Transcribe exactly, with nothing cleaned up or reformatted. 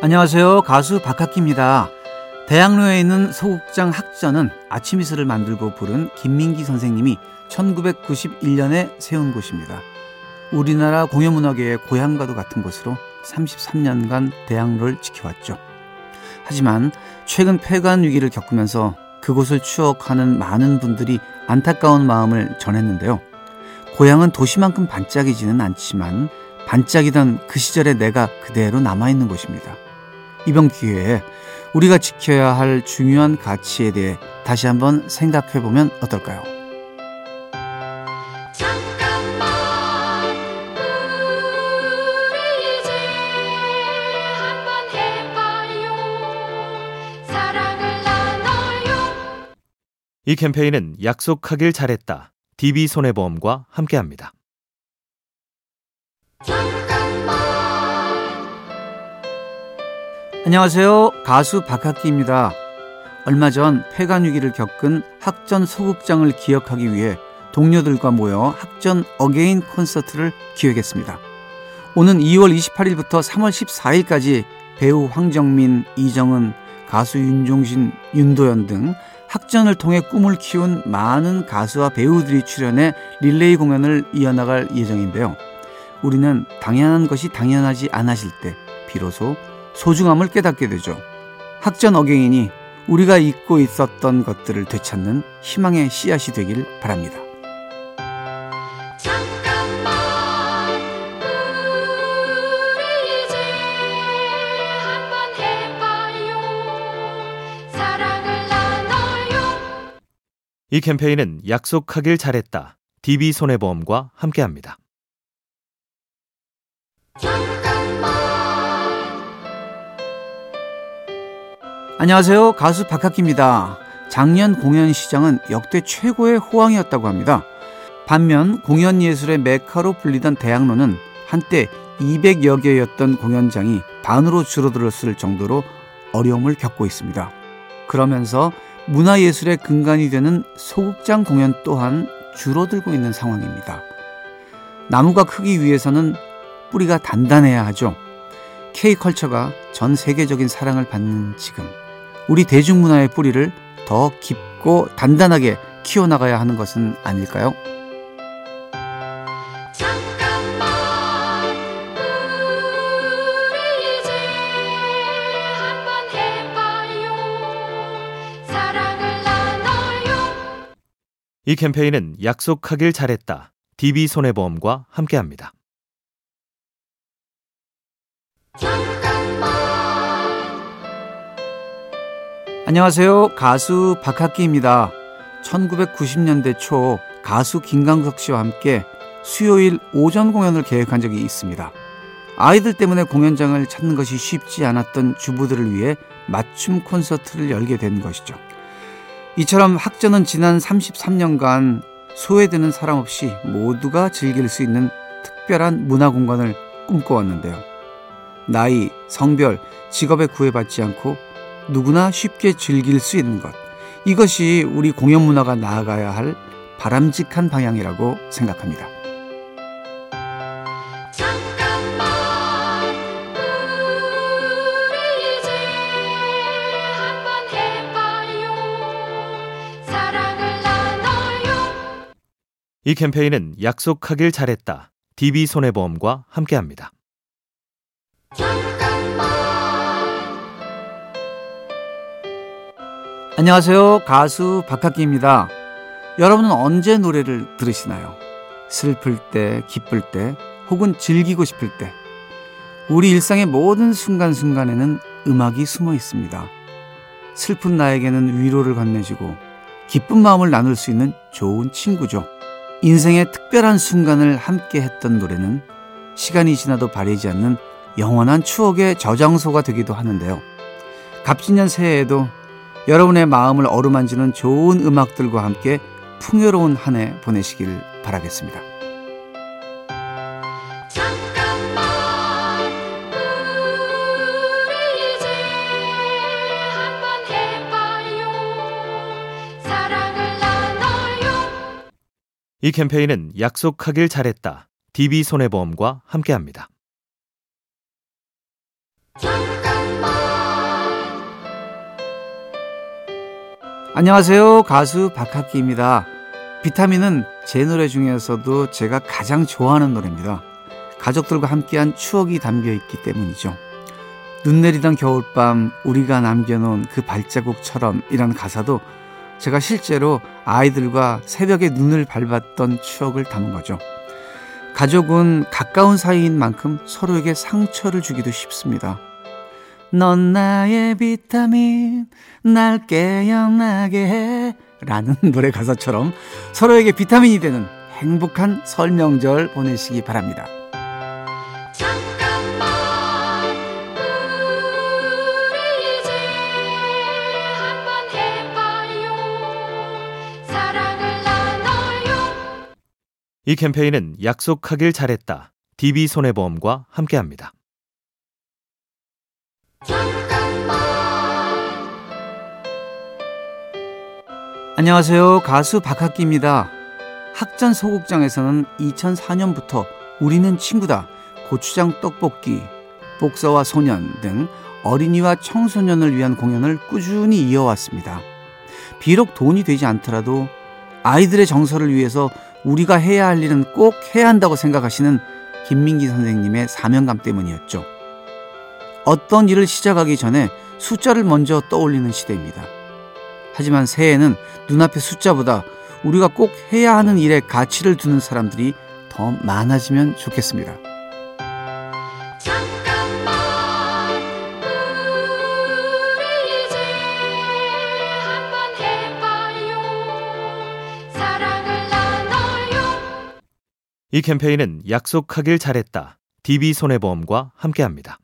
안녕하세요. 가수 박학기입니다. 대학로에 있는 소극장 학전은 아침 이슬을 만들고 부른 김민기 선생님이 천구백구십일 년에 세운 곳입니다. 우리나라 공연문화계의 고향과도 같은 곳으로 삼십삼 년간 대학로를 지켜왔죠. 하지만 최근 폐관 위기를 겪으면서 그곳을 추억하는 많은 분들이 안타까운 마음을 전했는데요. 고향은 도시만큼 반짝이지는 않지만 반짝이던 그 시절의 내가 그대로 남아있는 곳입니다. 이번 기회에 우리가 지켜야 할 중요한 가치에 대해 다시 한번 생각해보면 어떨까요? 잠깐만 우리 이제 한번 해봐요. 사랑을 나눠요. 이 캠페인은 약속하길 잘했다. 디비손해보험과 함께합니다. 안녕하세요. 가수 박학기입니다. 얼마 전 폐관 위기를 겪은 학전 소극장을 기억하기 위해 동료들과 모여 학전 어게인 콘서트를 기획했습니다. 오는 이월 이십팔일부터 삼월 십사일까지 배우 황정민, 이정은, 가수 윤종신, 윤도연 등 학전을 통해 꿈을 키운 많은 가수와 배우들이 출연해 릴레이 공연을 이어나갈 예정인데요. 우리는 당연한 것이 당연하지 않아질 때 비로소 소중함을 깨닫게 되죠. 학전 어게인이 우리가 잊고 있었던 것들을 되찾는 희망의 씨앗이 되길 바랍니다. 잠깐만 우리 이제 한번 해봐요. 사랑을 나눠요. 이 캠페인은 약속하길 잘했다. 디비손해보험과 함께합니다. 안녕하세요. 가수 박학기입니다. 작년 공연 시장은 역대 최고의 호황이었다고 합니다. 반면 공연 예술의 메카로 불리던 대학로는 한때 이백여 개였던 공연장이 반으로 줄어들었을 정도로 어려움을 겪고 있습니다. 그러면서 문화예술의 근간이 되는 소극장 공연 또한 줄어들고 있는 상황입니다. 나무가 크기 위해서는 뿌리가 단단해야 하죠. K컬처가 전 세계적인 사랑을 받는 지금 우리 대중문화의 뿌리를 더 깊고 단단하게 키워나가야 하는 것은 아닐까요? 잠깐만 우리 이제 한번 해봐요. 사랑을 나눠요. 이 캠페인은 약속하길 잘했다. 디비손해보험과 함께합니다. 잠깐만 안녕하세요. 가수 박학기입니다. 천구백구십 년대 초 가수 김강석 씨와 함께 수요일 오전 공연을 계획한 적이 있습니다. 아이들 때문에 공연장을 찾는 것이 쉽지 않았던 주부들을 위해 맞춤 콘서트를 열게 된 것이죠. 이처럼 학전은 지난 삼십삼 년간 소외되는 사람 없이 모두가 즐길 수 있는 특별한 문화 공간을 꿈꿔왔는데요. 나이, 성별, 직업에 구애받지 않고 누구나 쉽게 즐길 수 있는 것, 이것이 우리 공연 문화가 나아가야 할 바람직한 방향이라고 생각합니다. 잠깐만 우리 이제 한번 해봐요. 사랑을 나눠요. 이 캠페인은 약속하길 잘했다. 디비손해보험과 함께합니다. 안녕하세요. 가수 박학기입니다. 여러분은 언제 노래를 들으시나요? 슬플 때, 기쁠 때, 혹은 즐기고 싶을 때. 우리 일상의 모든 순간순간에는 음악이 숨어 있습니다. 슬픈 나에게는 위로를 건네주고 기쁜 마음을 나눌 수 있는 좋은 친구죠. 인생의 특별한 순간을 함께 했던 노래는 시간이 지나도 바래지 않는 영원한 추억의 저장소가 되기도 하는데요. 갑진년 새해에도 여러분의 마음을 어루만지는 좋은 음악들과 함께 풍요로운 한 해 보내시길 바라겠습니다. 잠깐만 우리 이제 한번 해봐요. 사랑을 나눠요. 이 캠페인은 약속하길 잘했다. 디비손해보험과 함께합니다. 잠깐만 안녕하세요, 가수 박학기입니다. 비타민은 제 노래 중에서도 제가 가장 좋아하는 노래입니다. 가족들과 함께한 추억이 담겨있기 때문이죠. 눈 내리던 겨울밤 우리가 남겨놓은 그 발자국처럼 이란 가사도 제가 실제로 아이들과 새벽에 눈을 밟았던 추억을 담은 거죠. 가족은 가까운 사이인 만큼 서로에게 상처를 주기도 쉽습니다. 넌 나의 비타민, 날 깨어나게 해 라는 노래 가사처럼 서로에게 비타민이 되는 행복한 설명절 보내시기 바랍니다. 잠깐만 우리 이제 한번 해봐요. 사랑을 나눠요. 이 캠페인은 약속하길 잘했다 디비손해보험과 함께합니다. 잠깐만. 안녕하세요, 가수 박학기입니다. 학전 소극장에서는 이천사년부터 우리는 친구다, 고추장 떡볶이, 복사와 소년 등 어린이와 청소년을 위한 공연을 꾸준히 이어왔습니다. 비록 돈이 되지 않더라도 아이들의 정서를 위해서 우리가 해야 할 일은 꼭 해야 한다고 생각하시는 김민기 선생님의 사명감 때문이었죠. 어떤 일을 시작하기 전에 숫자를 먼저 떠올리는 시대입니다. 하지만 새해에는 눈앞의 숫자보다 우리가 꼭 해야 하는 일에 가치를 두는 사람들이 더 많아지면 좋겠습니다. 잠깐만 우리 이제 한번 해봐요. 사랑을 나눠요. 이 캠페인은 약속하길 잘했다 디비손해보험과 함께합니다.